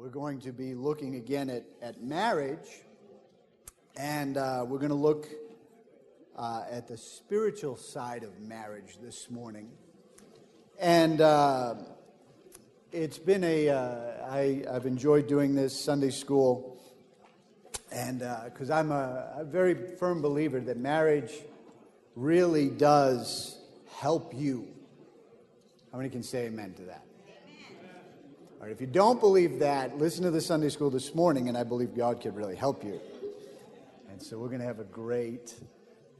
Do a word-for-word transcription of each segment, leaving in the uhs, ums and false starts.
we're going to be looking again at, at marriage, and uh, we're going to look uh, at the spiritual side of marriage this morning. And uh, it's been a, uh, I, I've enjoyed doing this Sunday school, and because uh, I'm a, a very firm believer that marriage really does help you. How many can say amen to that? All right, if you don't believe that, listen to the Sunday school this morning, and I believe God could really help you. And so we're going to have a great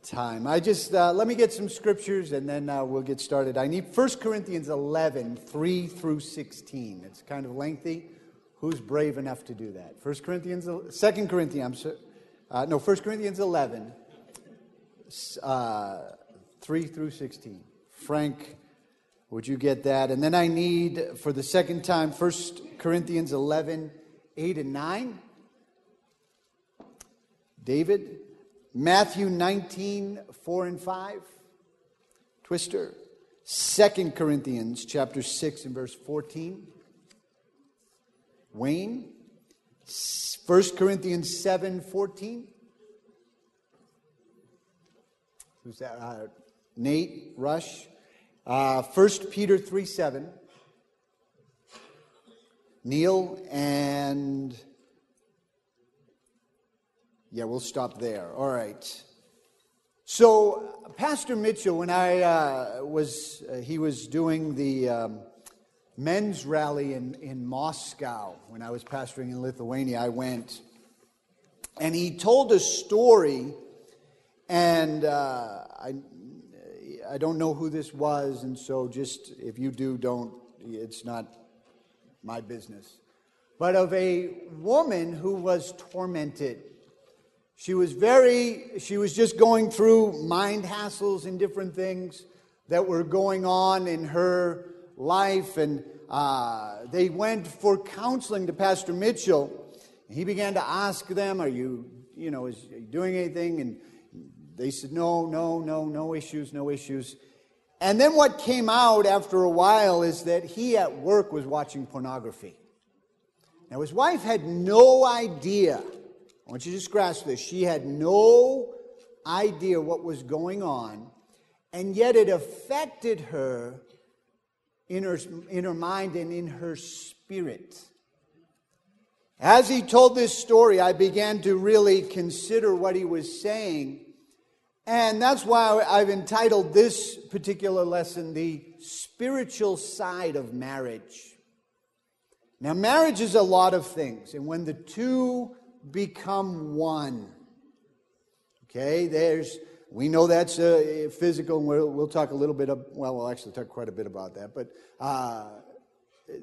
time. I just, uh, let me get some scriptures, and then uh, we'll get started. I need First Corinthians eleven, three through sixteen. It's kind of lengthy. Who's brave enough to do that? First Corinthians, Second Corinthians, I'm sorry, uh, no, First Corinthians eleven, uh, three through sixteen. Frank, would you get that? And then I need, for the second time, First Corinthians eleven, eight and nine. David. Matthew nineteen, four and five. Twister. Second Corinthians chapter six and verse fourteen. Wayne. First Corinthians seven, fourteen. Who's that? Uh, Nate Rush. Uh, First Peter three, seven, Neil, and, yeah, we'll stop there. All right. So, Pastor Mitchell, when I uh, was, uh, he was doing the um, men's rally in, in Moscow, when I was pastoring in Lithuania, I went, and he told a story, and uh, I... I don't know who this was, and so just, if you do, don't, it's not my business. But of a woman who was tormented. She was very, she was just going through mind hassles and different things that were going on in her life, and uh, they went for counseling to Pastor Mitchell. He began to ask them, are you, you know, is, are you doing anything? And they said, no, no, no, no issues, no issues. And then what came out after a while is that he at work was watching pornography. Now, his wife had no idea. I want you to just grasp this. She had no idea what was going on, and yet it affected her in her, in her mind and in her spirit. As he told this story, I began to really consider what he was saying. And that's why I've entitled this particular lesson, The Spiritual Side of Marriage. Now, marriage is a lot of things, and when the two become one, okay, there's, we know that's uh, physical, and we'll, we'll talk a little bit, of, well, we'll actually talk quite a bit about that, but uh,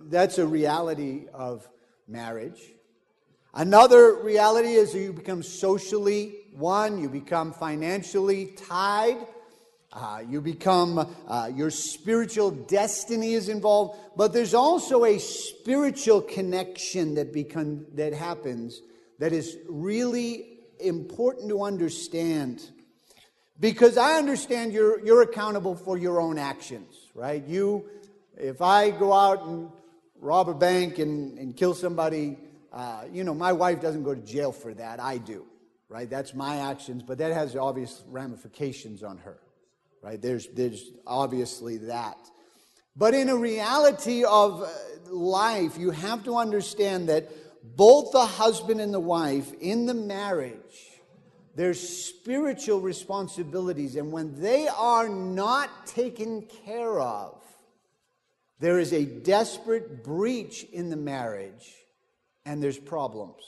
that's a reality of marriage. Another reality is that you become socially one, you become financially tied, uh, you become, uh, your spiritual destiny is involved, but there's also a spiritual connection that become, that happens that is really important to understand, because I understand you're, you're accountable for your own actions, right? You, if I go out and rob a bank and, and kill somebody, Uh, you know, my wife doesn't go to jail for that. I do, right? That's my actions, but that has obvious ramifications on her, right? There's, there's obviously that. But in a reality of life, you have to understand that both the husband and the wife in the marriage, there's spiritual responsibilities, and when they are not taken care of, there is a desperate breach in the marriage. And there's problems.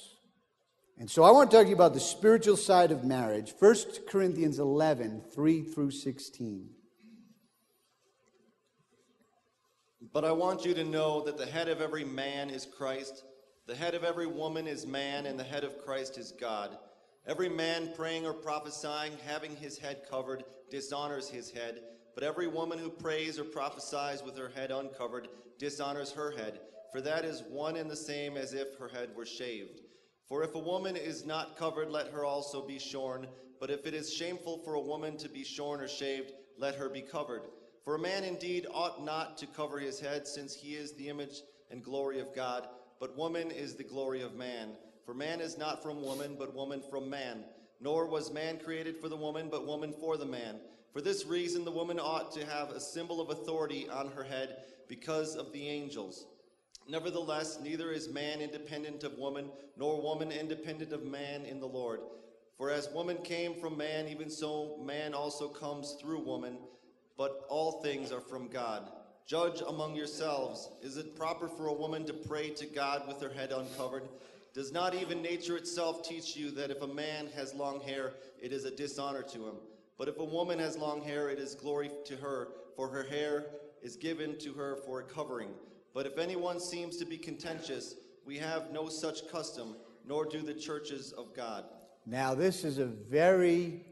And so I want to talk to you about the spiritual side of marriage. First Corinthians eleven, three through sixteen. But I want you to know that the head of every man is Christ, the head of every woman is man, and the head of Christ is God. Every man praying or prophesying, having his head covered, dishonors his head. But every woman who prays or prophesies with her head uncovered dishonors her head. For that is one and the same as if her head were shaved. For if a woman is not covered, let her also be shorn. But if it is shameful for a woman to be shorn or shaved, let her be covered. For a man indeed ought not to cover his head, since he is the image and glory of God. but woman is the glory of man. For man is not from woman, but woman from man. Nor was man created for the woman, but woman for the man. For this reason, the woman ought to have a symbol of authority on her head because of the angels. Nevertheless, neither is man independent of woman, nor woman independent of man in the Lord. For as woman came from man, even so man also comes through woman. But all things are from God. Judge among yourselves, is it proper for a woman to pray to God with her head uncovered? Does not even nature itself teach you that if a man has long hair, it is a dishonor to him? But if a woman has long hair, it is glory to her, for her hair is given to her for a covering. But if anyone seems to be contentious, we have no such custom, nor do the churches of God. Now, this is a very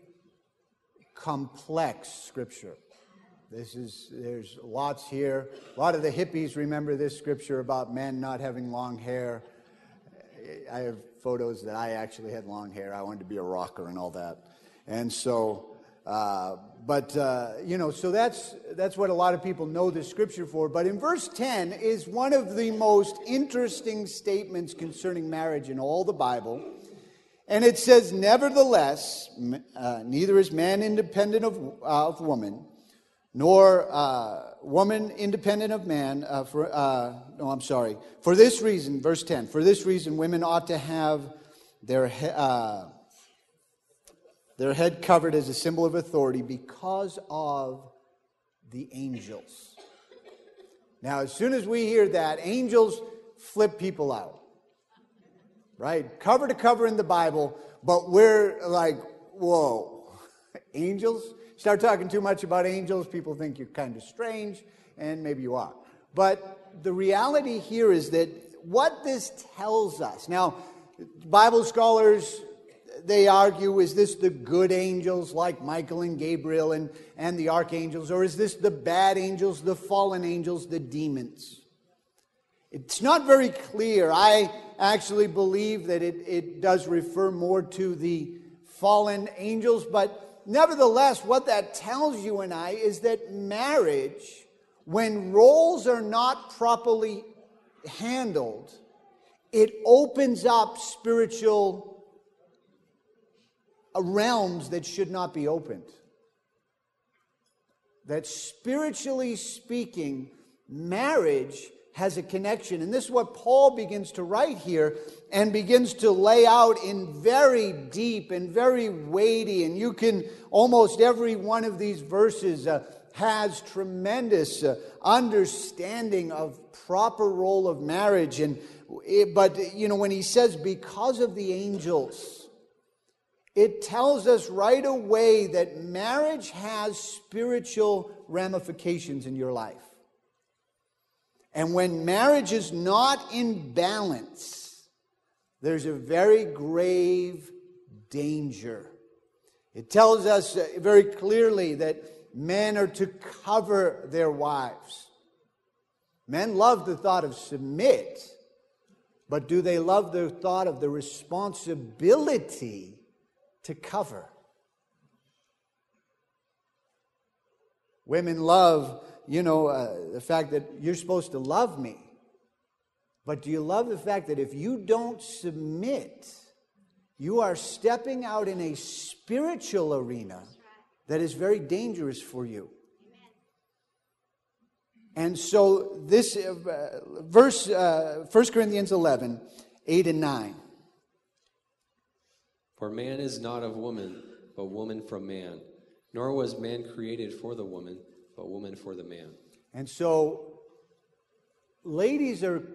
complex scripture. This is, there's lots here. A lot of the hippies remember this scripture about men not having long hair. I have photos that I actually had long hair. I wanted to be a rocker and all that. And so, uh, but, uh, you know, so that's, that's what a lot of people know this scripture for. But in verse ten is one of the most interesting statements concerning marriage in all the Bible. And it says, nevertheless, uh, neither is man independent of, uh, of woman, nor uh, woman independent of man, uh, for, uh, no, I'm sorry. For this reason, verse ten, for this reason women ought to have their, he- uh, their head covered as a symbol of authority because of the angels. Now, as soon as we hear that, angels flip people out, right? Cover to cover in the Bible, but we're like, whoa, angels? Start talking too much about angels, people think you're kind of strange, and maybe you are. But the reality here is that what this tells us... Now, Bible scholars, they argue, is this the good angels like Michael and Gabriel and, and the archangels, or is this the bad angels, the fallen angels, the demons? It's not very clear. I actually believe that it, it does refer more to the fallen angels, but... Nevertheless, what that tells you and I is that marriage, when roles are not properly handled, it opens up spiritual realms that should not be opened. That spiritually speaking, marriage has a connection. And this is what Paul begins to write here and begins to lay out in very deep and very weighty. And you can, almost every one of these verses uh, has tremendous uh, understanding of proper role of marriage. And it, but, you know, when he says, because of the angels, it tells us right away that marriage has spiritual ramifications in your life. And when marriage is not in balance, there's a very grave danger. It tells us very clearly that men are to cover their wives. Men love the thought of submit, but do they love the thought of the responsibility to cover? Women love... You know, uh, the fact that you're supposed to love me. But do you love the fact that if you don't submit, you are stepping out in a spiritual arena that is very dangerous for you? Amen. And so this uh, verse, uh, First Corinthians eleven, eight and nine. For man is not of woman, but woman from man. Nor was man created for the woman, but woman for the man. And so, ladies are,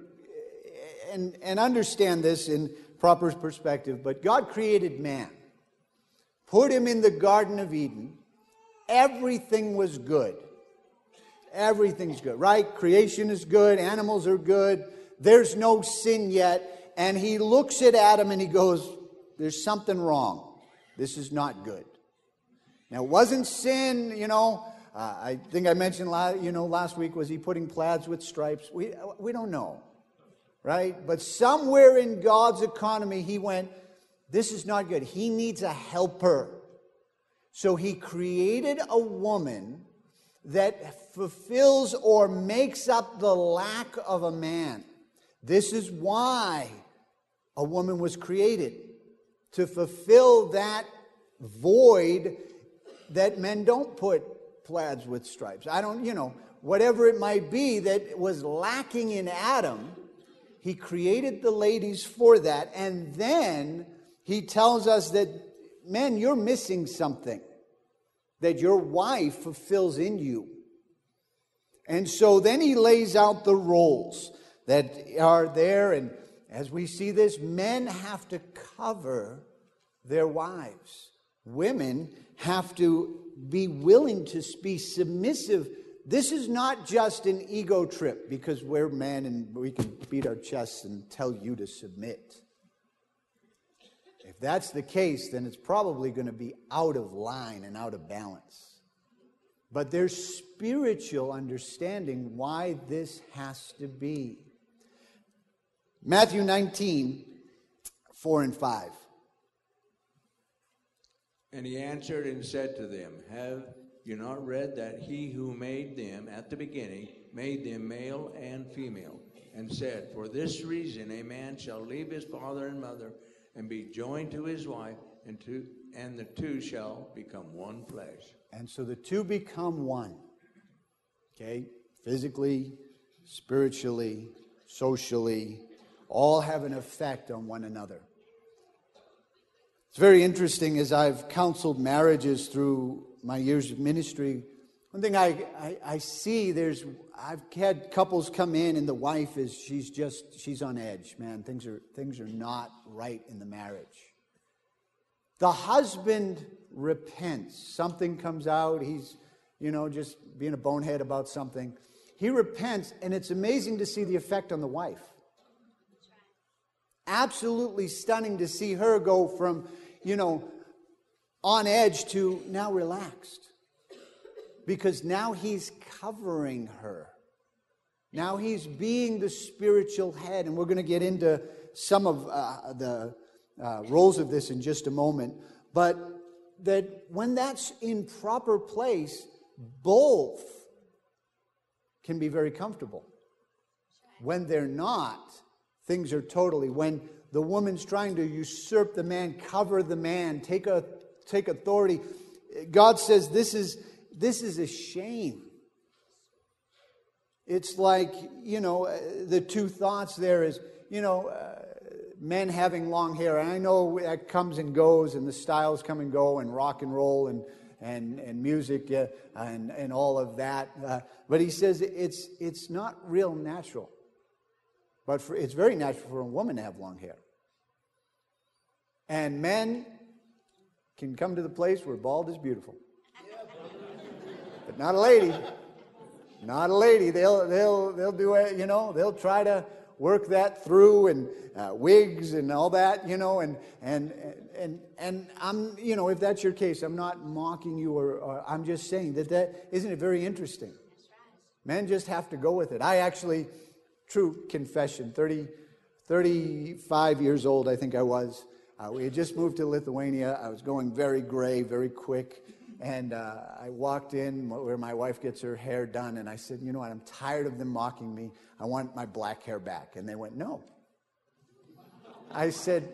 and, and understand this in proper perspective, but God created man, put him in the Garden of Eden. Everything was good. Everything's good, right? Creation is good. Animals are good. There's no sin yet. And he looks at Adam and he goes, there's something wrong. This is not good. Now, it wasn't sin, you know, Uh, I think I mentioned, you know, last week, was he putting plaids with stripes? We we don't know, right? But somewhere in God's economy, he went, this is not good. He needs a helper. So he created a woman that fulfills or makes up the lack of a man. This is why a woman was created, to fulfill that void that men don't put plaids with stripes. I don't, you know, whatever it might be that was lacking in Adam, he created the ladies for that. And then he tells us that, men, you're missing something that your wife fulfills in you. And so then he lays out the roles that are there. And as we see this, men have to cover their wives. Women have to be willing to be submissive. This is not just an ego trip because we're men and we can beat our chests and tell you to submit. If that's the case, then it's probably going to be out of line and out of balance. But there's spiritual understanding why this has to be. Matthew nineteen, four and five. And he answered and said to them, have you not read that he who made them at the beginning made them male and female, and said, for this reason a man shall leave his father and mother and be joined to his wife, and to and the two shall become one flesh. And so the two become one. Okay? Physically, spiritually, socially, all have an effect on one another. It's very interesting as I've counseled marriages through my years of ministry. One thing I, I, I see, there's I've had couples come in and the wife is, she's just, she's on edge, man. Things are, things are not right in the marriage. The husband repents. Something comes out. He's, you know, just being a bonehead about something. He repents, and it's amazing to see the effect on the wife. Absolutely stunning to see her go from, you know, on edge to now relaxed. Because now he's covering her. Now he's being the spiritual head. And we're going to get into some of uh, the uh, roles of this in just a moment. But that when that's in proper place, both can be very comfortable. When they're not, things are totally, when the woman's trying to usurp the man, cover the man, take a take authority, God says this is this is a shame. It's like, you know, the two thoughts there is, you know, uh, men having long hair. And I know that comes and goes, and the styles come and go, and rock and roll, and and and music, uh, and and all of that. Uh, but he says it's it's not real natural. But for, it's very natural for a woman to have long hair. And men can come to the place where bald is beautiful. But not a lady. Not a lady. They'll they'll they'll do it, you know, they'll try to work that through, and uh, wigs and all that, you know, and and and and I'm, you know, if that's your case, I'm not mocking you, or, or I'm just saying that that isn't it very interesting? Men just have to go with it. I actually, true confession, thirty, thirty-five years old, I think I was. Uh, we had just moved to Lithuania. I was going very gray, very quick. And uh, I walked in where my wife gets her hair done. And I said, you know what, I'm tired of them mocking me. I want my black hair back. And they went, no. I said,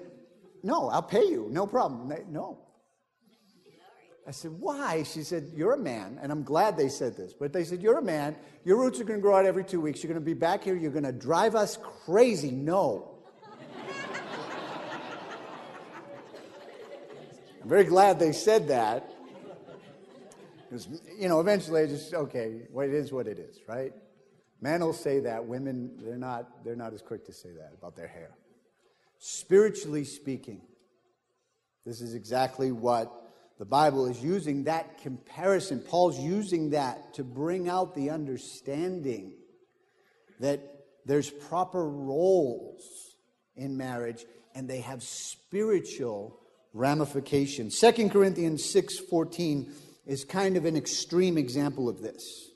no, I'll pay you. No problem. They, no. I said, why? She said, you're a man. And I'm glad they said this. But they said, you're a man. Your roots are going to grow out every two weeks. You're going to be back here. You're going to drive us crazy. No. I'm very glad they said that. Because, you know, eventually I just, okay, well, it is what it is, right? Men will say that. Women, they're not, they're not as quick to say that about their hair. Spiritually speaking, this is exactly what the Bible is using, that comparison. Paul's using that to bring out the understanding that there's proper roles in marriage and they have spiritual ramifications. Second Corinthians six fourteen is kind of an extreme example of this.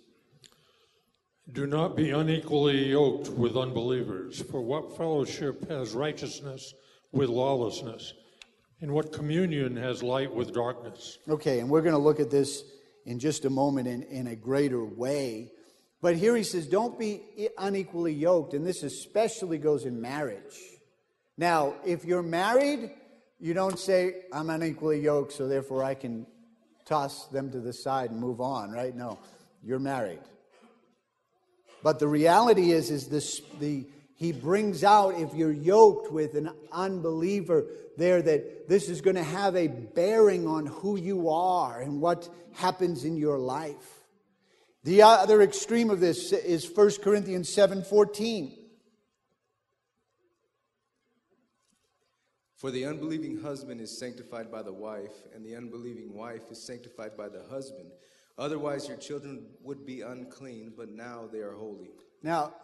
Do not be unequally yoked with unbelievers, for what fellowship has righteousness with lawlessness? And what communion has light with darkness? Okay, and we're going to look at this in just a moment in, in a greater way. But here he says, don't be unequally yoked. And this especially goes in marriage. Now, if you're married, you don't say, I'm unequally yoked, so therefore I can toss them to the side and move on, right? No, you're married. But the reality is, is this, the he brings out, if you're yoked with an unbeliever there, that this is going to have a bearing on who you are and what happens in your life. The other extreme of this is First Corinthians seven fourteen. For the unbelieving husband is sanctified by the wife, and the unbelieving wife is sanctified by the husband. Otherwise, your children would be unclean, but now they are holy. Now,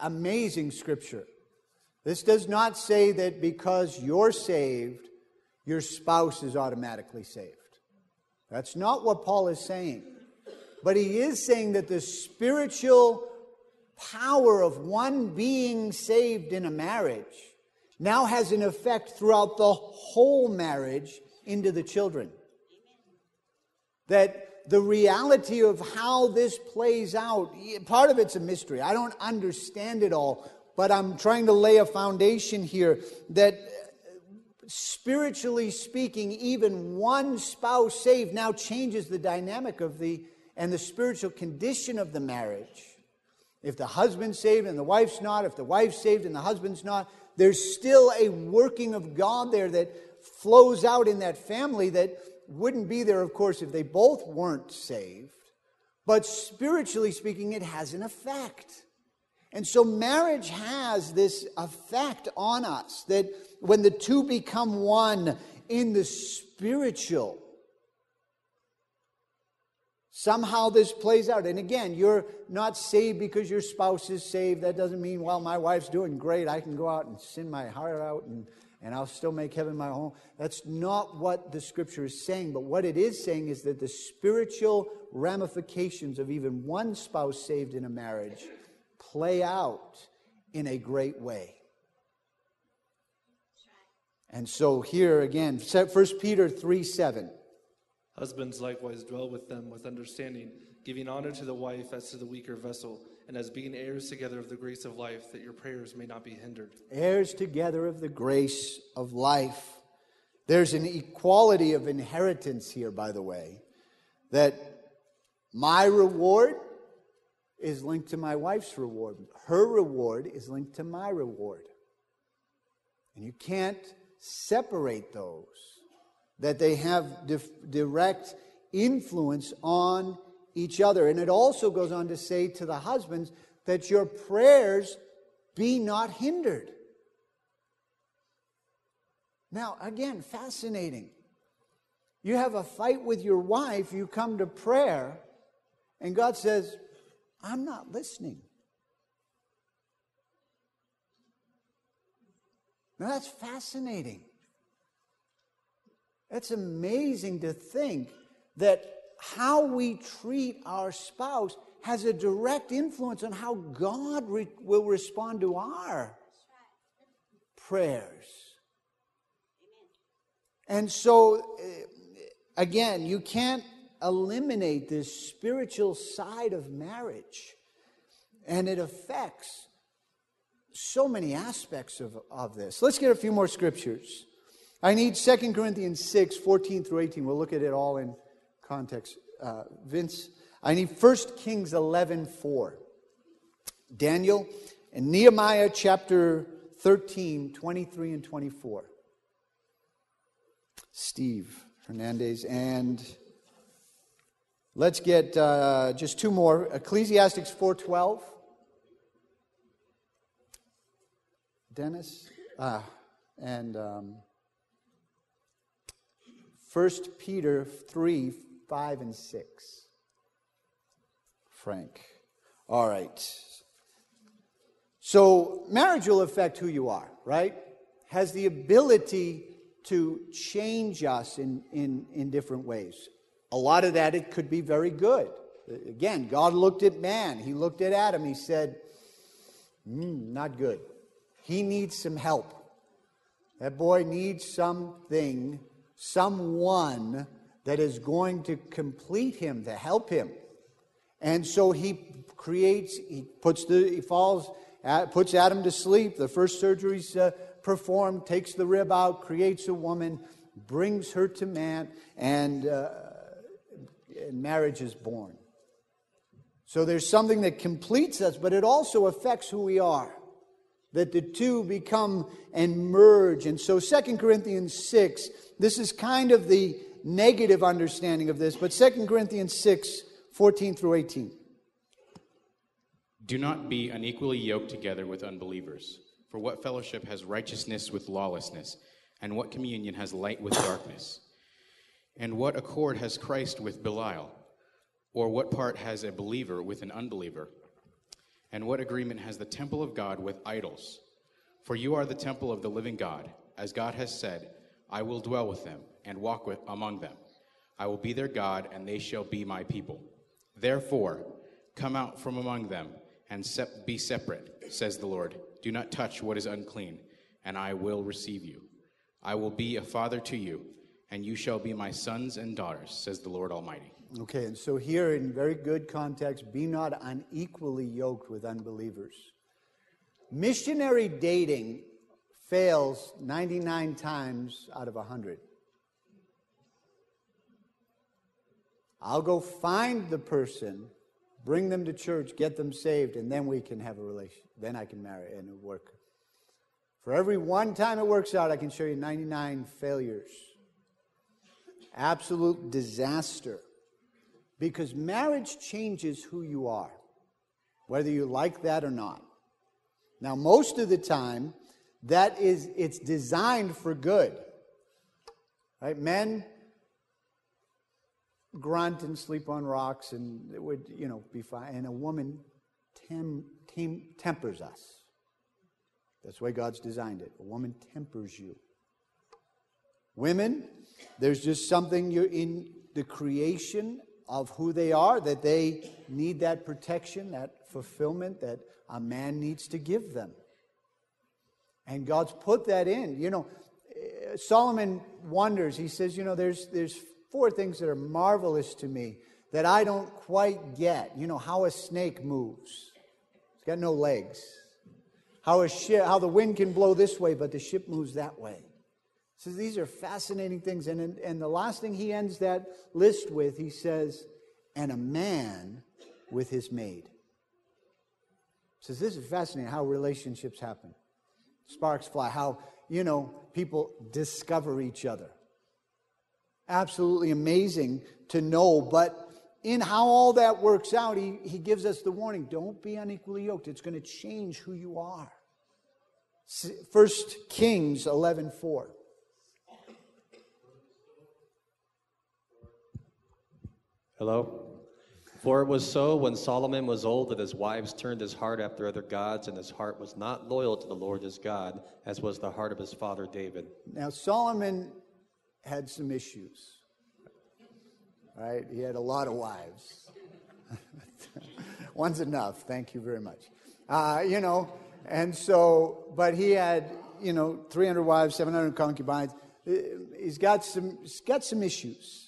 amazing scripture. This does not say that because you're saved, your spouse is automatically saved. That's not what Paul is saying. But he is saying that the spiritual power of one being saved in a marriage now has an effect throughout the whole marriage into the children. That the reality of how this plays out, part of it's a mystery. I don't understand it all, but I'm trying to lay a foundation here that spiritually speaking, even one spouse saved now changes the dynamic of the and the spiritual condition of the marriage. If the husband's saved and the wife's not, if the wife's saved and the husband's not, there's still a working of God there that flows out in that family that wouldn't be there, of course, if they both weren't saved. But spiritually speaking, it has an effect. And so marriage has this effect on us, that when the two become one in the spiritual, somehow this plays out. And again, you're not saved because your spouse is saved. That doesn't mean, well, my wife's doing great, I can go out and sin my heart out and, and I'll still make heaven my home. That's not what the scripture is saying. But what it is saying is that the spiritual ramifications of even one spouse saved in a marriage play out in a great way. And so here again, First Peter three seven. Husbands likewise dwell with them with understanding, giving honor to the wife as to the weaker vessel, and as being heirs together of the grace of life, that your prayers may not be hindered. Heirs together of the grace of life. There's an equality of inheritance here, by the way, that my reward is linked to my wife's reward. Her reward is linked to my reward. And you can't separate those. That they have dif- direct influence on each other. And it also goes on to say to the husbands that your prayers be not hindered. Now, again, fascinating. You have a fight with your wife, you come to prayer, and God says, I'm not listening. Now, that's fascinating. It's amazing to think that how we treat our spouse has a direct influence on how God re- will respond to our prayers. And so, again, you can't eliminate this spiritual side of marriage, and it affects so many aspects of, of this. Let's get a few more scriptures. I need Second Corinthians six, fourteen through eighteen. We'll look at it all in context. Uh, Vince, I need First Kings eleven, four. Daniel and Nehemiah chapter thirteen, twenty-three and twenty-four. Steve Hernandez. And let's get uh, just two more. Ecclesiastes four, twelve. Dennis. Uh, and... Um, First Peter three, five, and six. Frank. All right. So marriage will affect who you are, right? Has the ability to change us in, in, in different ways. A lot of that, it could be very good. Again, God looked at man. He looked at Adam. He said, mm, not good. He needs some help. That boy needs something, someone that is going to complete him, to help him. And so he creates, he puts the, he falls, puts Adam to sleep. The first surgery's uh, performed, takes the rib out, creates a woman, brings her to man, and, uh, and marriage is born. So there's something that completes us, but it also affects who we are, that the two become and merge. And so Second Corinthians six, this is kind of the negative understanding of this, but Second Corinthians six, fourteen through eighteen. Do not be unequally yoked together with unbelievers. For what fellowship has righteousness with lawlessness? And what communion has light with darkness? And what accord has Christ with Belial? Or what part has a believer with an unbeliever? And what agreement has the temple of God with idols? For you are the temple of the living God. As God has said, I will dwell with them and walk with, among them. I will be their God, and they shall be my people. Therefore, come out from among them and sep- be separate, says the Lord. Do not touch what is unclean, and I will receive you. I will be a father to you, and you shall be my sons and daughters, says the Lord Almighty. Okay, and so here in very good context, be not unequally yoked with unbelievers. Missionary dating fails ninety-nine times out of one hundred. I'll go find the person, bring them to church, get them saved, and then we can have a relation. Then I can marry and it'll work. For every one time it works out, I can show you ninety-nine failures. Absolute disaster. Because marriage changes who you are, whether you like that or not. Now, most of the time, that is, it's designed for good. Right? Men grunt and sleep on rocks, and it would, you know, be fine. And a woman tem- tem- tempers us. That's the way God's designed it. A woman tempers you. Women, there's just something you're in the creation of who they are, that they need that protection, that fulfillment that a man needs to give them. And God's put that in. You know, Solomon wonders. He says, you know, there's there's four things that are marvelous to me that I don't quite get. You know, how a snake moves. It's got no legs. How a ship, how the wind can blow this way, but the ship moves that way. So these are fascinating things. And, and the last thing he ends that list with, he says, and a man with his maid. So this is fascinating, how relationships happen. Sparks fly, how, you know, people discover each other. Absolutely amazing to know. But in how all that works out, he, he gives us the warning, don't be unequally yoked. It's going to change who you are. First Kings eleven four. Hello? For it was so when Solomon was old that his wives turned his heart after other gods, and his heart was not loyal to the Lord his God, as was the heart of his father David. Now Solomon had some issues, right? He had a lot of wives. One's enough, thank you very much. Uh, you know, and so, but he had, you know, three hundred wives, seven hundred concubines. He's got some, he's got some issues.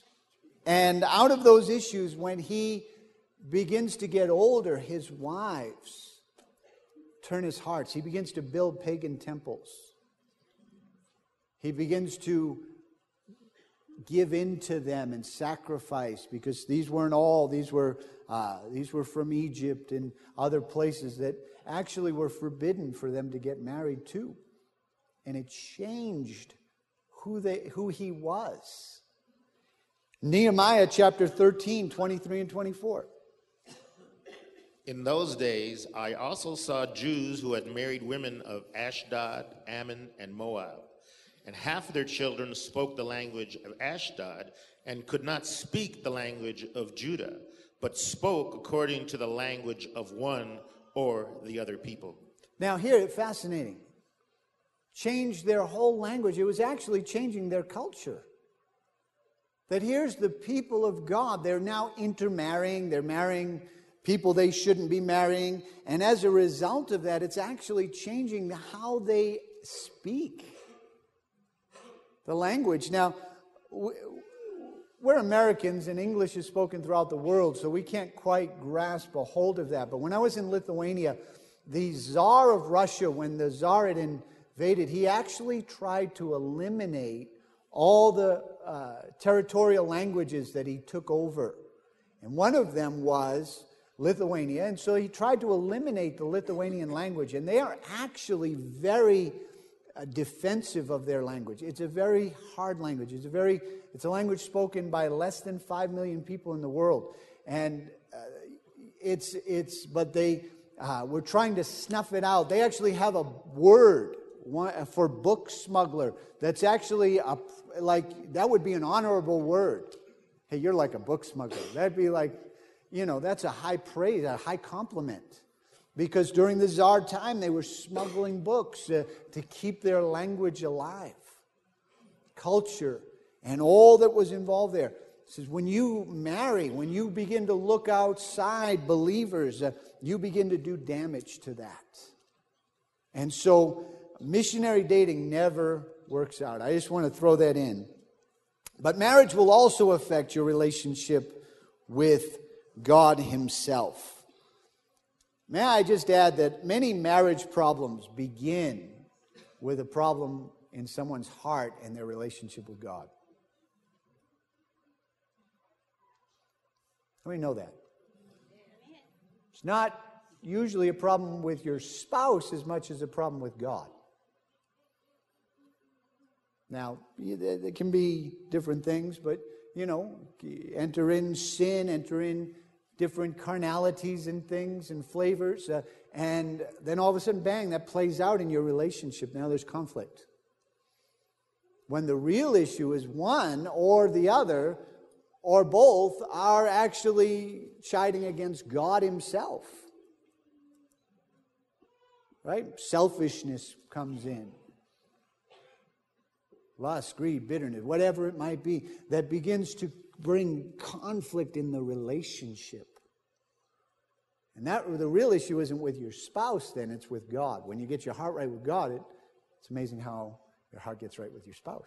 And out of those issues, when he begins to get older, his wives turn his hearts. He begins to build pagan temples. He begins to give in to them and sacrifice, because these weren't all. These were uh, these were from Egypt and other places that actually were forbidden for them to get married to. And it changed who they who he was. Nehemiah chapter thirteen, twenty-three and twenty-four. In those days, I also saw Jews who had married women of Ashdod, Ammon, and Moab. And half their children spoke the language of Ashdod and could not speak the language of Judah, but spoke according to the language of one or the other people. Now here, fascinating. Changed their whole language. It was actually changing their culture. That here's the people of God. They're now intermarrying. They're marrying people they shouldn't be marrying. And as a result of that, it's actually changing how they speak the language. Now, we're Americans and English is spoken throughout the world, so we can't quite grasp a hold of that. But when I was in Lithuania, the Tsar of Russia, when the Tsar had invaded, he actually tried to eliminate all the uh, territorial languages that he took over. And one of them was Lithuania, and so he tried to eliminate the Lithuanian language, and they are actually very uh, defensive of their language. It's a very hard language. It's a very it's a language spoken by less than five million people in the world, and uh, it's it's but they uh, were trying to snuff it out. They actually have a word for book smuggler. That's actually a like that would be an honorable word. Hey, you're like a book smuggler. That'd be like, you know, that's a high praise, a high compliment. Because during the Tsar time, they were smuggling books uh, to keep their language alive, culture, and all that was involved there. It says, when you marry, when you begin to look outside believers, uh, you begin to do damage to that. And so, missionary dating never works out. I just want to throw that in. But marriage will also affect your relationship with God Himself. May I just add that many marriage problems begin with a problem in someone's heart and their relationship with God. How many know that? It's not usually a problem with your spouse as much as a problem with God. Now, there can be different things, but, you know, enter in sin, enter in different carnalities and things and flavors, uh, and then all of a sudden, bang, that plays out in your relationship. Now there's conflict. When the real issue is one or the other, or both, are actually chiding against God Himself. Right? Selfishness comes in. Lust, greed, bitterness, whatever it might be, that begins to bring conflict in the relationship. And that the real issue isn't with your spouse then, it's with God. When you get your heart right with God, it, it's amazing how your heart gets right with your spouse.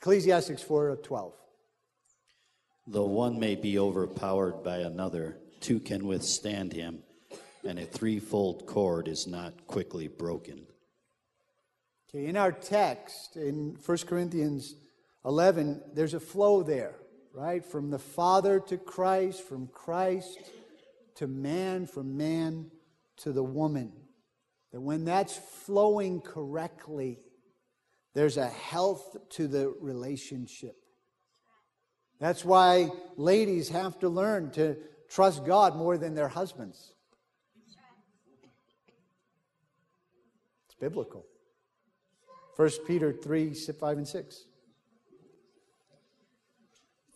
Ecclesiastes four twelve. Though one may be overpowered by another, two can withstand him. And a threefold cord is not quickly broken. Okay, in our text, in First Corinthians eleven, there's a flow there, right? From the Father to Christ, from Christ to man, from man to the woman. That when that's flowing correctly, there's a health to the relationship. That's why ladies have to learn to trust God more than their husbands. Biblical. First Peter three, five and six.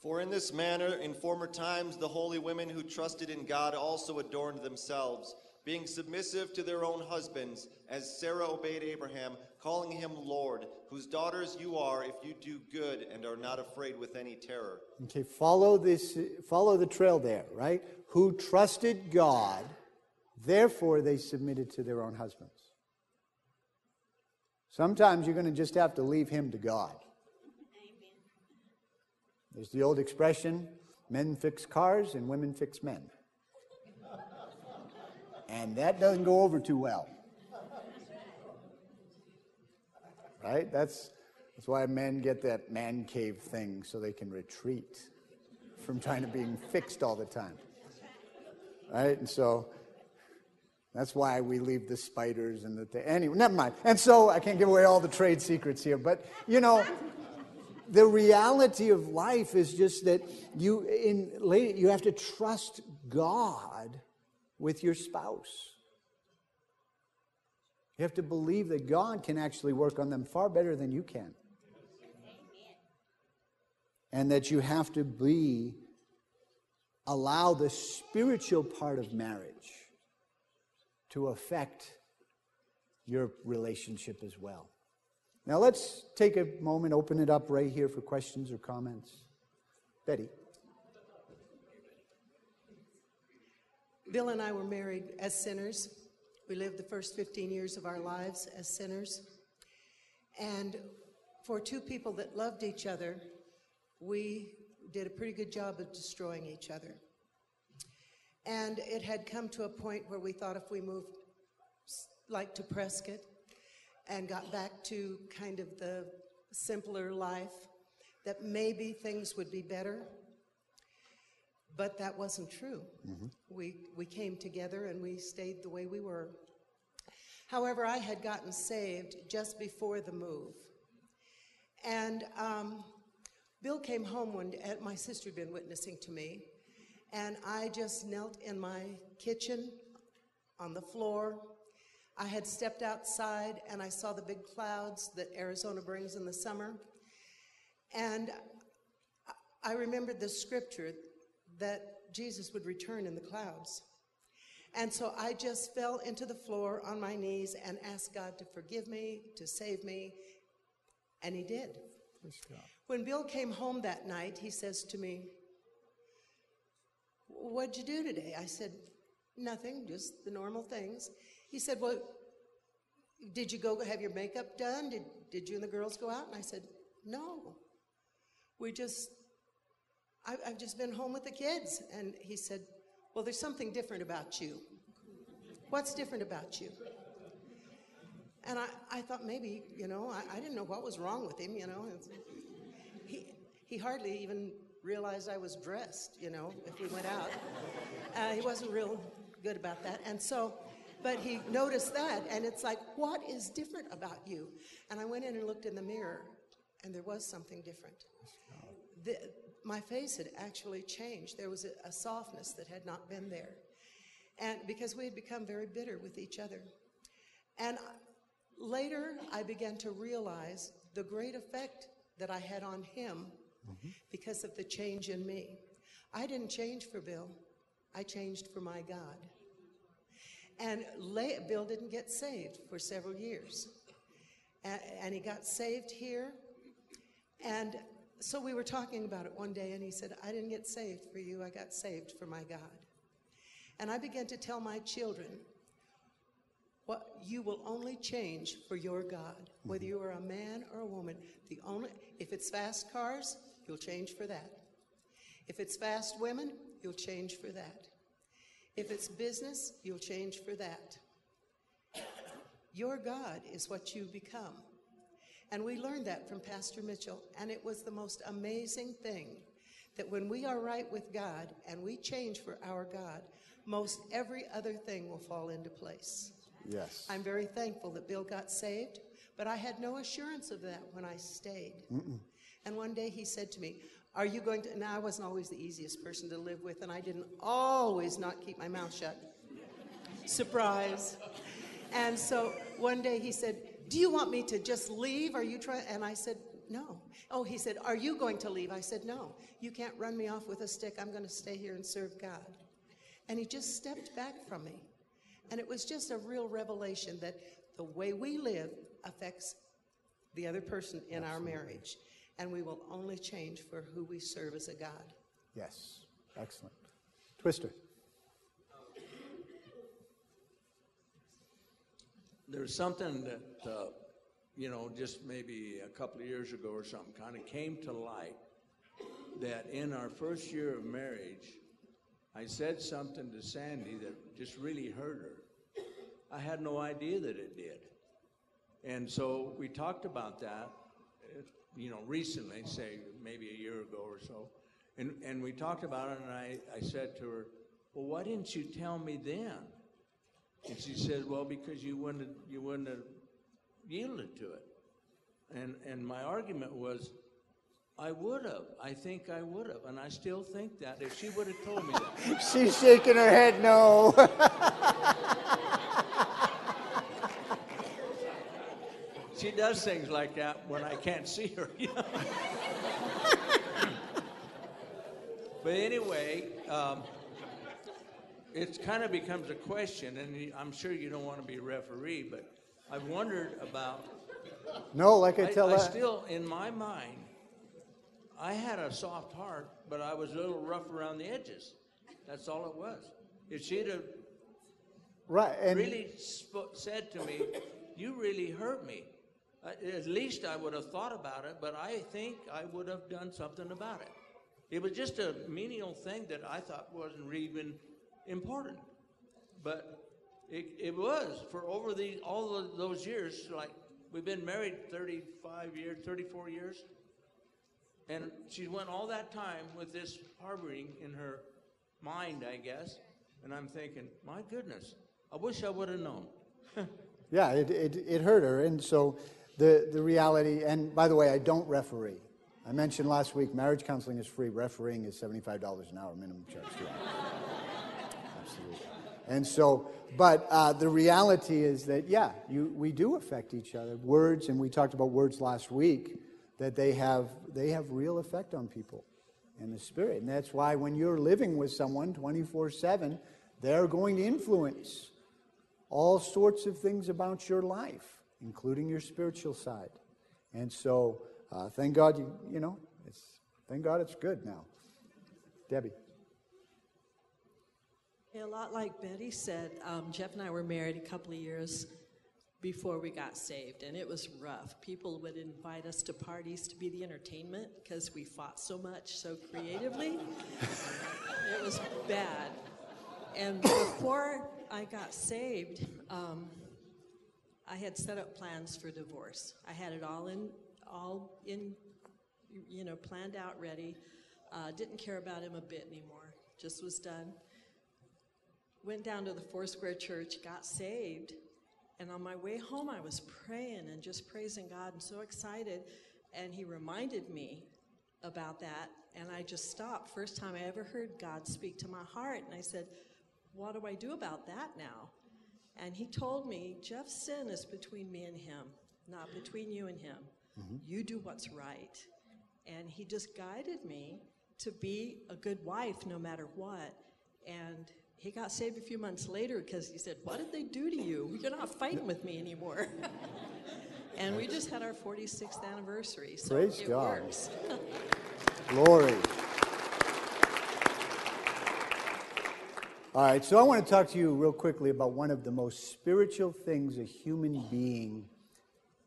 For in this manner, in former times, the holy women who trusted in God also adorned themselves, being submissive to their own husbands, as Sarah obeyed Abraham, calling him Lord, whose daughters you are if you do good and are not afraid with any terror. Okay, follow this, follow the trail there, right? Who trusted God, therefore they submitted to their own husbands. Sometimes you're going to just have to leave him to God. Amen. There's the old expression, men fix cars and women fix men. And that doesn't go over too well. Right? That's, that's why men get that man cave thing, so they can retreat from trying to being fixed all the time. Right? And so... that's why we leave the spiders and the... Th- anyway, never mind. And so, I can't give away all the trade secrets here, but, you know, the reality of life is just that you in later, you have to trust God with your spouse. You have to believe that God can actually work on them far better than you can. And that you have to be... allow the spiritual part of marriage to affect your relationship as well. Now let's take a moment, open it up right here for questions or comments. Betty. Bill and I were married as sinners. We lived the first fifteen years of our lives as sinners. And for two people that loved each other, we did a pretty good job of destroying each other. And it had come to a point where we thought if we moved like to Prescott and got back to kind of the simpler life, that maybe things would be better. But that wasn't true. Mm-hmm. We we came together and we stayed the way we were. However, I had gotten saved just before the move. And um, Bill came home one day, my sister had been witnessing to me, and I just knelt in my kitchen on the floor. I had stepped outside and I saw the big clouds that Arizona brings in the summer. And I remembered the scripture that Jesus would return in the clouds. And so I just fell into the floor on my knees and asked God to forgive me, to save me, and he did. When Bill came home that night, he says to me, "What'd you do today?" I said, "Nothing, just the normal things." He said, "Well, did you go have your makeup done? Did, did you and the girls go out?" And I said, "No, we just, I, I've just been home with the kids." And he said, "Well, there's something different about you. What's different about you?" And I, I thought maybe, you know, I, I didn't know what was wrong with him, you know. He, he hardly even realized I was dressed, you know, if we went out. Uh, he wasn't real good about that. And so, but he noticed that, and it's like, what is different about you? And I went in and looked in the mirror, and there was something different. The, my face had actually changed. There was a, a softness that had not been there. And because we had become very bitter with each other. And later, I began to realize the great effect that I had on him mm-hmm. because of the change in me. I didn't change for Bill. I changed for my God. And lay, Bill didn't get saved for several years. And, and he got saved here. And so we were talking about it one day, and he said, "I didn't get saved for you. I got saved for my God." And I began to tell my children, "What you will only change for your God, whether you are a man or a woman. The only if it's fast cars, you'll change for that. If it's fast women, you'll change for that. If it's business, you'll change for that. Your God is what you become." And we learned that from Pastor Mitchell, and it was the most amazing thing that when we are right with God and we change for our God, most every other thing will fall into place. Yes. I'm very thankful that Bill got saved, but I had no assurance of that when I stayed. Mm-mm. And one day he said to me, "Are you going to," now I wasn't always the easiest person to live with, and I didn't always not keep my mouth shut. Surprise. And so one day he said, "Do you want me to just leave? Are you trying?" And I said, "No." Oh, he said, "Are you going to leave?" I said, "No. You can't run me off with a stick. I'm going to stay here and serve God." And he just stepped back from me. And it was just a real revelation that the way we live affects the other person in Absolutely. Our marriage. And we will only change for who we serve as a God. Yes. Excellent. Twister. There's something that, uh, you know, just maybe a couple of years ago or something kind of came to light that in our first year of marriage, I said something to Sandy that just really hurt her. I had no idea that it did. And so we talked about that, you know, recently, say maybe a year ago or so. And, and we talked about it, and I, I said to her, "Well, why didn't you tell me then?" And she said, "Well, because you wouldn't have, you wouldn't have yielded to it." And and my argument was, I would have. I think I would have. And I still think that. If she would have told me that. She's shaking her head no. She does things like that when I can't see her. You know? But anyway... Um, It kind of becomes a question, and I'm sure you don't want to be a referee, but I've wondered about... No, like I, I tell I that. Still, in my mind, I had a soft heart, but I was a little rough around the edges. That's all it was. If she'd have right, and really sp- said to me, "You really hurt me," At least I would have thought about it, but I think I would have done something about it. It was just a menial thing that I thought wasn't even important. But it, it was for over the all of those years. Like, we've been married thirty-five years, thirty-four years. And she went all that time with this harboring in her mind, I guess. And I'm thinking, my goodness, I wish I would have known. Yeah, it, it, it hurt her. And so the, the reality, and by the way, I don't referee. I mentioned last week, marriage counseling is free. Refereeing is seventy-five dollars an hour minimum charge. Absolutely. And so, but uh, the reality is that, yeah, you, we do affect each other. Words, and we talked about words last week, that they have they have real effect on people and the spirit. And that's why when you're living with someone twenty-four seven, they're going to influence all sorts of things about your life, including your spiritual side. And so, uh, thank God, you, you know, it's, thank God it's good now. Debbie. A lot like Betty said, um, Jeff and I were married a couple of years before we got saved, and it was rough. People would invite us to parties to be the entertainment because we fought so much so creatively. It was bad. And before I got saved, um, I had set up plans for divorce. I had it all in, all in, you know, planned out, ready. Uh, didn't care about him a bit anymore. Just was done. Went down to the Foursquare Church, got saved, and on my way home I was praying and just praising God and so excited, and he reminded me about that, and I just stopped. First time I ever heard God speak to my heart, and I said, what do I do about that now? And he told me, Jeff's sin is between me and him, not between you and him. Mm-hmm. You do what's right. And he just guided me to be a good wife no matter what. And he got saved a few months later because he said, what did they do to you? You're not fighting with me anymore. And we just had our forty-sixth anniversary. So praise it God. Works. Glory. All right, so I want to talk to you real quickly about one of the most spiritual things a human being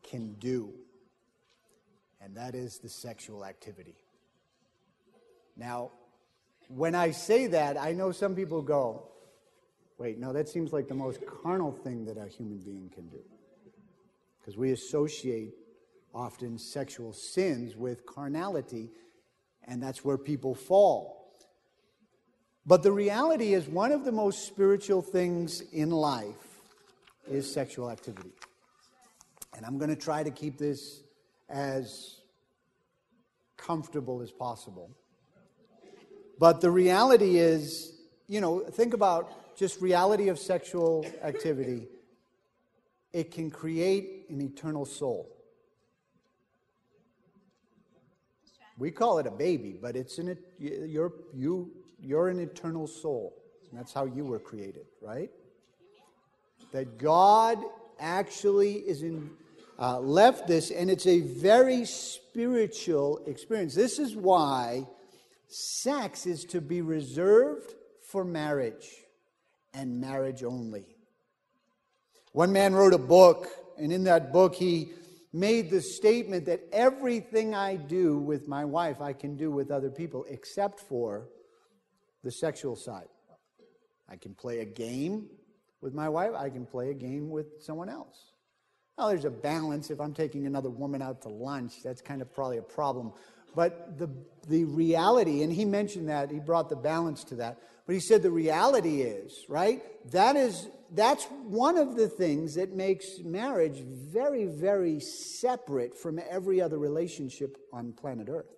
can do, and that is the sexual activity. Now, when I say that, I know some people go, wait, no, that seems like the most carnal thing that a human being can do. Because we associate often sexual sins with carnality, and that's where people fall. But the reality is one of the most spiritual things in life is sexual activity. And I'm going to try to keep this as comfortable as possible. But the reality is, you know, think about just reality of sexual activity. It can create an eternal soul. We call it a baby, but it's an you're you you're an eternal soul. And that's how you were created, right? That God actually is in uh, left this, and it's a very spiritual experience. This is why sex is to be reserved for marriage, and marriage only. One man wrote a book, and in that book he made the statement that everything I do with my wife, I can do with other people, except for the sexual side. I can play a game with my wife. I can play a game with someone else. Now, there's a balance. If I'm taking another woman out to lunch, that's kind of probably a problem. But the the reality, and he mentioned that, he brought the balance to that. But he said the reality is, right, that is that's one of the things that makes marriage very, very separate from every other relationship on planet Earth,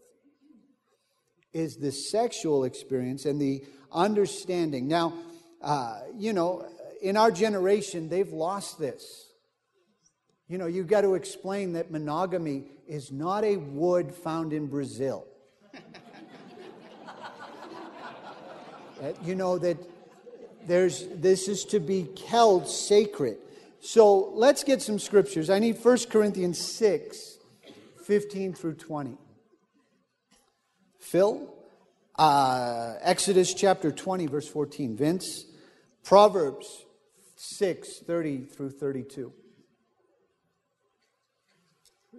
is the sexual experience and the understanding. Now, uh, you know, in our generation, they've lost this. You know, you've got to explain that monogamy is not a wood found in Brazil. That, you know, that there's this is to be held sacred. So let's get some scriptures. I need First Corinthians six, fifteen through twenty. Phil, uh, Exodus chapter twenty, verse fourteen. Vince, Proverbs six, thirty through thirty-two.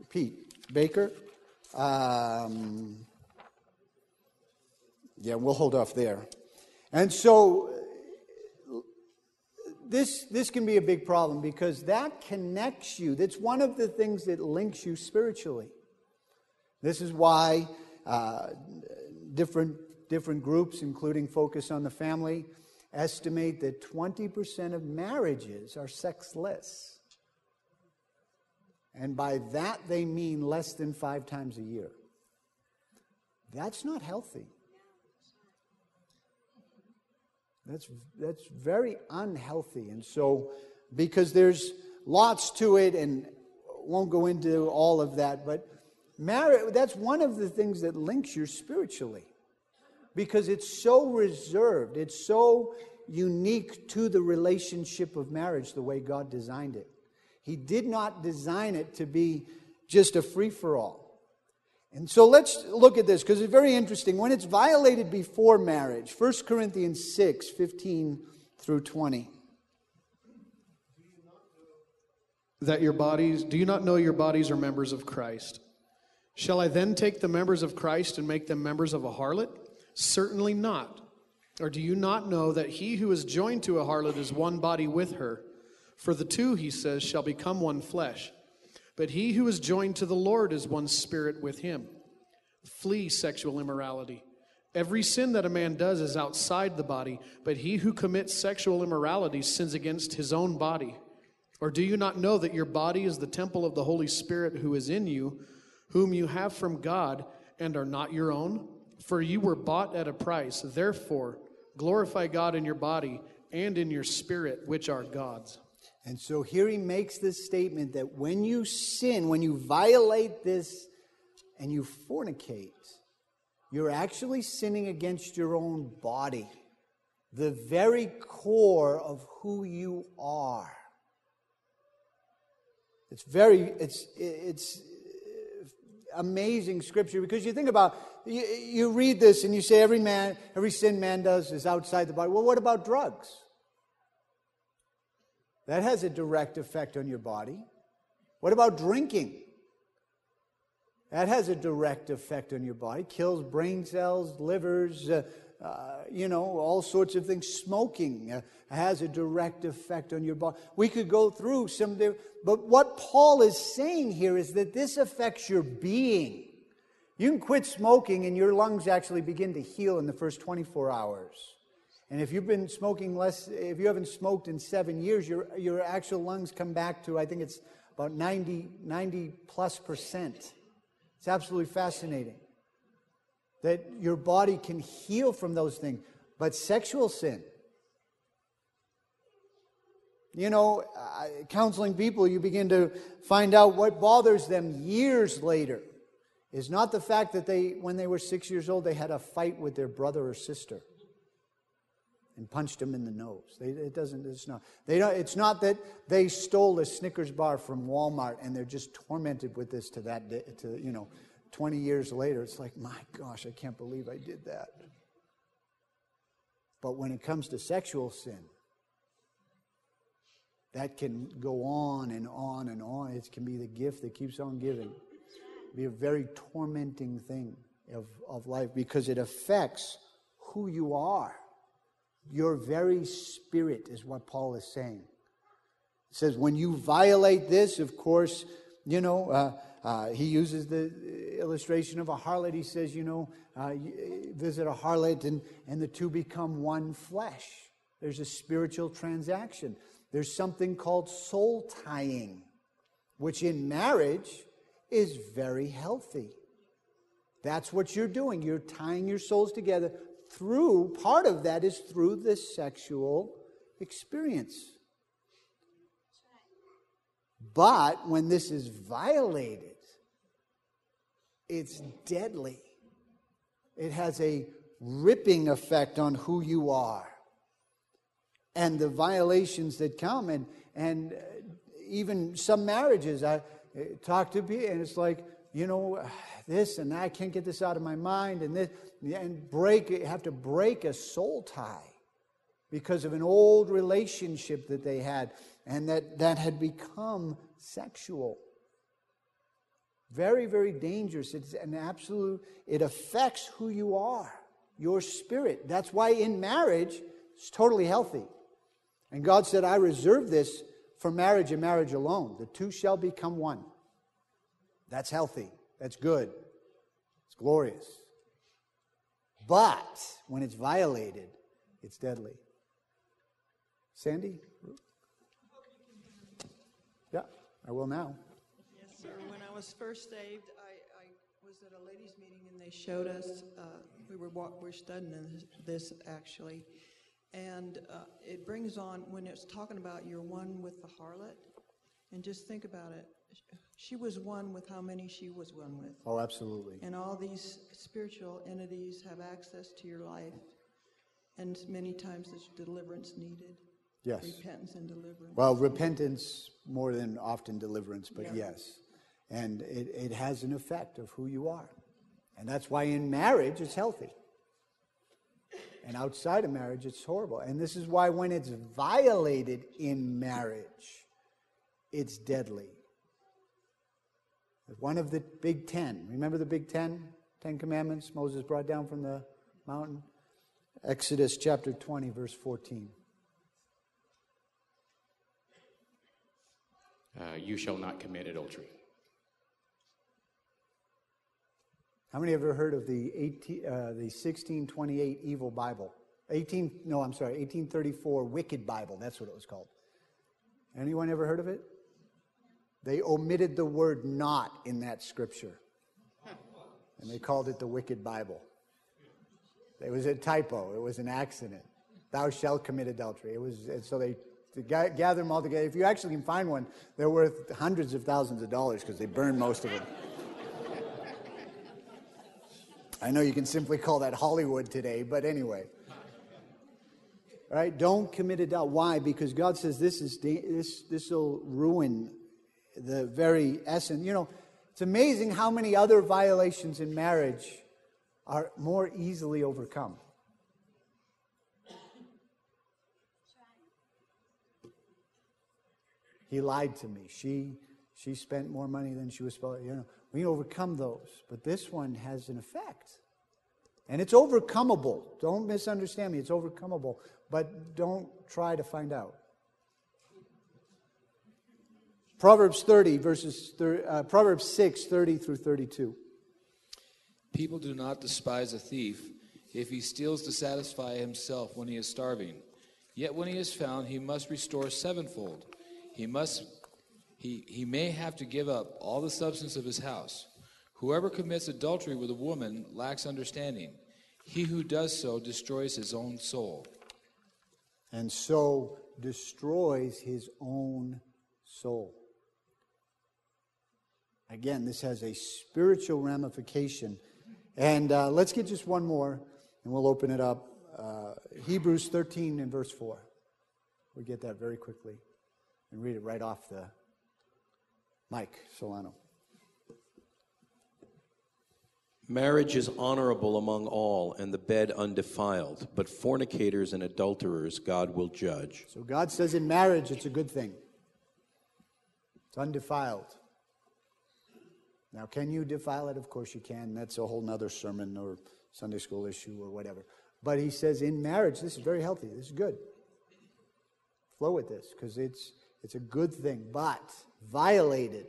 Pete Baker. Um, yeah, we'll hold off there. And so this this can be a big problem because that connects you. That's one of the things that links you spiritually. This is why uh, different different groups, including Focus on the Family, estimate that twenty percent of marriages are sexless. And by that, they mean less than five times a year. That's not healthy. That's that's very unhealthy. And so, because there's lots to it, and won't go into all of that, but marriage, that's one of the things that links you spiritually. Because it's so reserved, it's so unique to the relationship of marriage, the way God designed it. He did not design it to be just a free-for-all. And so let's look at this, because it's very interesting. When it's violated before marriage, First Corinthians six, fifteen through twenty. That your bodies, do you not know your bodies are members of Christ? Shall I then take the members of Christ and make them members of a harlot? Certainly not. Or do you not know that he who is joined to a harlot is one body with her? For the two, he says, shall become one flesh. But he who is joined to the Lord is one spirit with him. Flee sexual immorality. Every sin that a man does is outside the body, but he who commits sexual immorality sins against his own body. Or do you not know that your body is the temple of the Holy Spirit who is in you, whom you have from God and are not your own? For you were bought at a price, therefore glorify God in your body and in your spirit, which are God's. And so here he makes this statement that when you sin, when you violate this and you fornicate, you're actually sinning against your own body, the very core of who you are. It's very, it's, it's, amazing scripture, because you think about, you, you read this and you say every man, every sin man does is outside the body. Well, what about drugs? That has a direct effect on your body. What about drinking? That has a direct effect on your body. Kills brain cells, livers, uh, uh, you know, all sorts of things. Smoking uh, has a direct effect on your body. We could go through some, but what Paul is saying here is that this affects your being. You can quit smoking and your lungs actually begin to heal in the first twenty-four hours. And if you've been smoking less, if you haven't smoked in seven years, your your actual lungs come back to, I think it's about ninety, ninety plus percent. It's absolutely fascinating that your body can heal from those things. But sexual sin, you know, uh, counseling people, you begin to find out what bothers them years later is not the fact that they, when they were six years old, they had a fight with their brother or sister and punched him in the nose. They, it doesn't. It's not. They don't. It's not that they stole a Snickers bar from Walmart and they're just tormented with this to that day. To you know, twenty years later, it's like, my gosh, I can't believe I did that. But when it comes to sexual sin, that can go on and on and on. It can be the gift that keeps on giving. It'll be a very tormenting thing of of life because it affects who you are. Your very spirit is what Paul is saying. It says, when you violate this, of course, you know, uh, uh, he uses the illustration of a harlot. He says, you know, uh, you visit a harlot and, and the two become one flesh. There's a spiritual transaction. There's something called soul tying, which in marriage is very healthy. That's what you're doing. You're tying your souls together. Through, part of that is through the sexual experience. But when this is violated, it's deadly. It has a ripping effect on who you are and the violations that come. And, and even some marriages, I talk to people, and it's like, you know, this and that, I can't get this out of my mind, and this, and break, have to break a soul tie because of an old relationship that they had, and that, that had become sexual. Very, very dangerous. It's an absolute, it affects who you are, your spirit. That's why in marriage, it's totally healthy. And God said, I reserve this for marriage and marriage alone. The two shall become one. That's healthy. That's good. It's glorious. But when it's violated, it's deadly. Sandy? Yeah, I will now. Yes, sir. When I was first saved, I, I was at a ladies' meeting, and they showed us, uh, we were walk, we're studying this, actually, and uh, it brings on, when it's talking about you're one with the harlot, and just think about it. She was one with how many she was one with. Oh, absolutely. And all these spiritual entities have access to your life. And many times there's deliverance needed. Yes. Repentance and deliverance. Well, repentance more than often deliverance, but yeah. Yes. And it, it has an effect of who you are. And that's why in marriage it's healthy. And outside of marriage it's horrible. And this is why when it's violated in marriage, it's deadly. One of the big ten. Remember the big ten? Ten commandments Moses brought down from the mountain? Exodus chapter twenty, verse fourteen. Uh, you shall not commit adultery. How many ever heard of the eighteen, uh, the sixteen twenty-eight evil Bible? eighteen, no, I'm sorry, eighteen thirty-four wicked Bible. That's what it was called. Anyone ever heard of it? They omitted the word not in that scripture. And they called it the wicked Bible. It was a typo. It was an accident. Thou shalt commit adultery. It was, and so they to ga- gather them all together. If you actually can find one, they're worth hundreds of thousands of dollars because they burned most of them. I know you can simply call that Hollywood today, but anyway. All right, don't commit adultery. Why? Because God says this is da- this this will ruin the very essence. You know, it's amazing how many other violations in marriage are more easily overcome. He lied to me. She she spent more money than she was supposed to. You know, we overcome those, but this one has an effect. And it's overcomable. Don't misunderstand me. It's overcomable, but don't try to find out. Proverbs thirty verses uh, Proverbs six thirty through thirty-two. People do not despise a thief if he steals to satisfy himself when he is starving. Yet when he is found, he must restore sevenfold. He must he he may have to give up all the substance of his house. Whoever commits adultery with a woman lacks understanding. He who does so destroys his own soul. And so destroys his own soul. Again, this has a spiritual ramification. And uh, let's get just one more, and we'll open it up. Uh, Hebrews thirteen and verse four. We'll get that very quickly and read it right off the mic, Solano. Marriage is honorable among all, and the bed undefiled, but fornicators and adulterers God will judge. So God says in marriage it's a good thing. It's undefiled. Now, can you defile it? Of course you can. That's a whole nother sermon or Sunday school issue or whatever. But he says in marriage, this is very healthy. This is good. Flow with this because it's it's a good thing. But violated,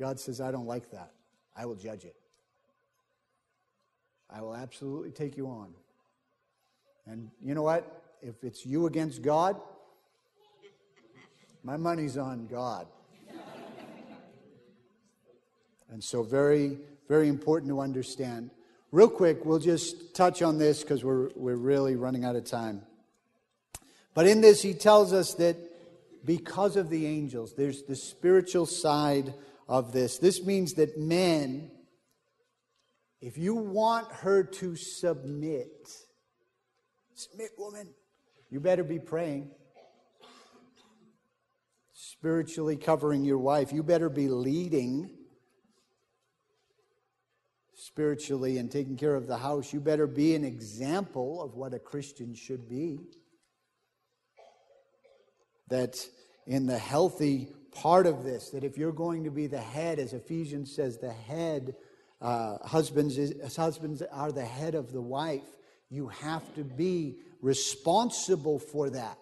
God says, I don't like that. I will judge it. I will absolutely take you on. And you know what? If it's you against God, my money's on God. And so very, very important to understand. Real quick, we'll just touch on this because we're we're really running out of time. But in this, he tells us that because of the angels, there's the spiritual side of this. This means that men, if you want her to submit, submit, woman, you better be praying. Spiritually covering your wife. You better be leading spiritually and taking care of the house. You better be an example of what a Christian should be. That in the healthy part of this, that if you're going to be the head, as Ephesians says, the head, uh, husbands, is, husbands are the head of the wife, you have to be responsible for that.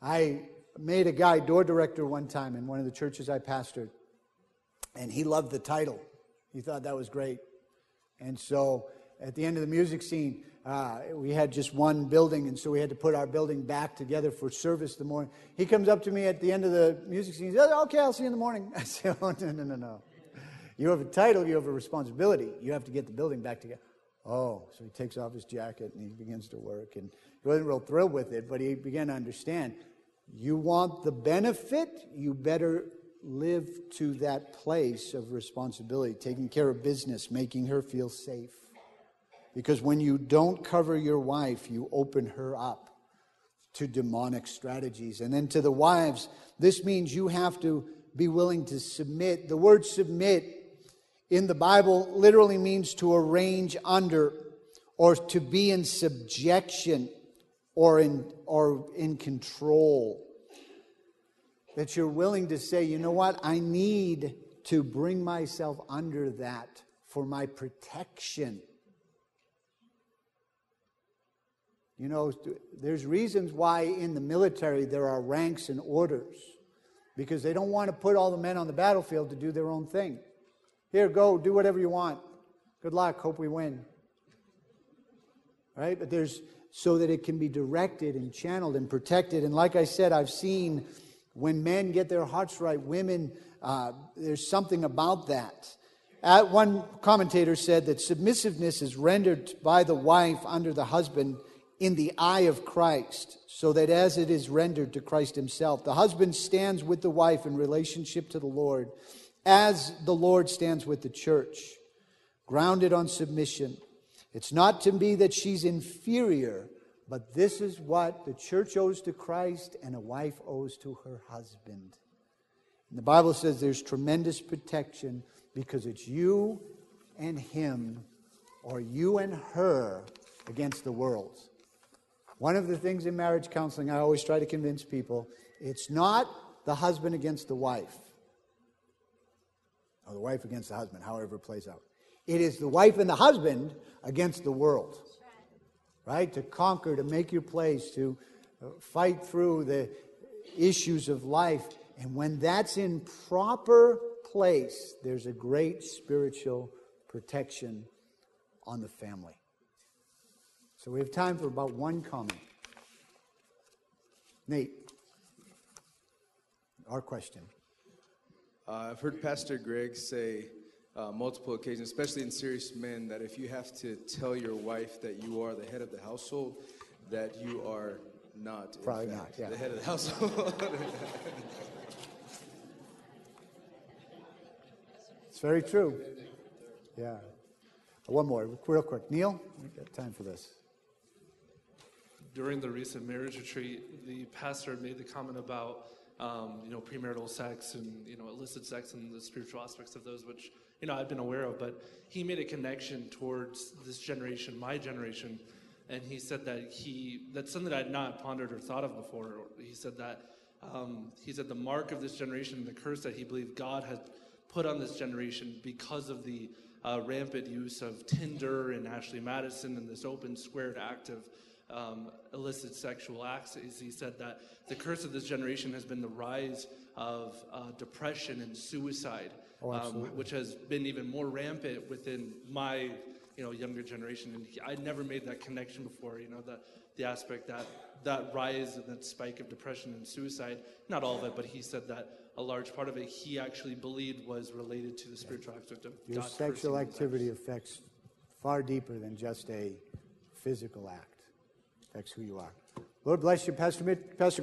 I made a guy door director one time in one of the churches I pastored, and he loved the title. He thought that was great. And so at the end of the music scene, uh, we had just one building, and so we had to put our building back together for service the morning. He comes up to me at the end of the music scene. He says, "Okay, I'll see you in the morning." I said, "Oh, no, no, no, no. You have a title. You have a responsibility. You have to get the building back together." Oh, so he takes off his jacket, and he begins to work. And he wasn't real thrilled with it, but he began to understand. You want the benefit, you better live to that place of responsibility, taking care of business, making her feel safe. Because when you don't cover your wife, you open her up to demonic strategies. And then to the wives, this means you have to be willing to submit. The word submit in the Bible literally means to arrange under, or to be in subjection, or in or in control. That you're willing to say, you know what, I need to bring myself under that for my protection. You know, there's reasons why in the military there are ranks and orders, because they don't want to put all the men on the battlefield to do their own thing. Here, go, do whatever you want. Good luck, hope we win. Right? But there's, so that it can be directed and channeled and protected. And like I said, I've seen when men get their hearts right, women, uh, there's something about that. At one commentator said that submissiveness is rendered by the wife under the husband in the eye of Christ, so that as it is rendered to Christ himself, the husband stands with the wife in relationship to the Lord, as the Lord stands with the church, grounded on submission. It's not to be that she's inferior, but this is what the church owes to Christ and a wife owes to her husband. And the Bible says there's tremendous protection, because it's you and him, or you and her, against the world. One of the things in marriage counseling I always try to convince people, it's not the husband against the wife, or the wife against the husband, however it plays out. It is the wife and the husband against the world, right? To conquer, to make your place, to fight through the issues of life. And when that's in proper place, there's a great spiritual protection on the family. So we have time for about one comment. Nate, our question. Uh, I've heard Pastor Greg say, Uh, multiple occasions, especially in serious men, that if you have to tell your wife that you are the head of the household, that you are not, probably in fact, not, yeah, the head of the household. It's very true. Yeah. One more, real quick. Neil, we've got time for this. During the recent marriage retreat, the pastor made the comment about, um, you know, premarital sex and, you know, illicit sex and the spiritual aspects of those, which, you know, I've been aware of, but he made a connection towards this generation, my generation, and he said that he, that's something that I had not pondered or thought of before. He said that, um, he said the mark of this generation, the curse that he believed God had put on this generation because of the uh, rampant use of Tinder and Ashley Madison and this open, squared, active, um, illicit sexual acts. He said that the curse of this generation has been the rise of uh, depression and suicide. Oh, um, which has been even more rampant within my, you know, younger generation. And I never made that connection before, you know, the, the aspect that that rise and that spike of depression and suicide, not all of it, but he said that a large part of it he actually believed was related to the spiritual aspect of your God. Sexual activity affects far deeper than just a physical act. It affects who you are. Lord bless you, Pastor Mitchell. Pastor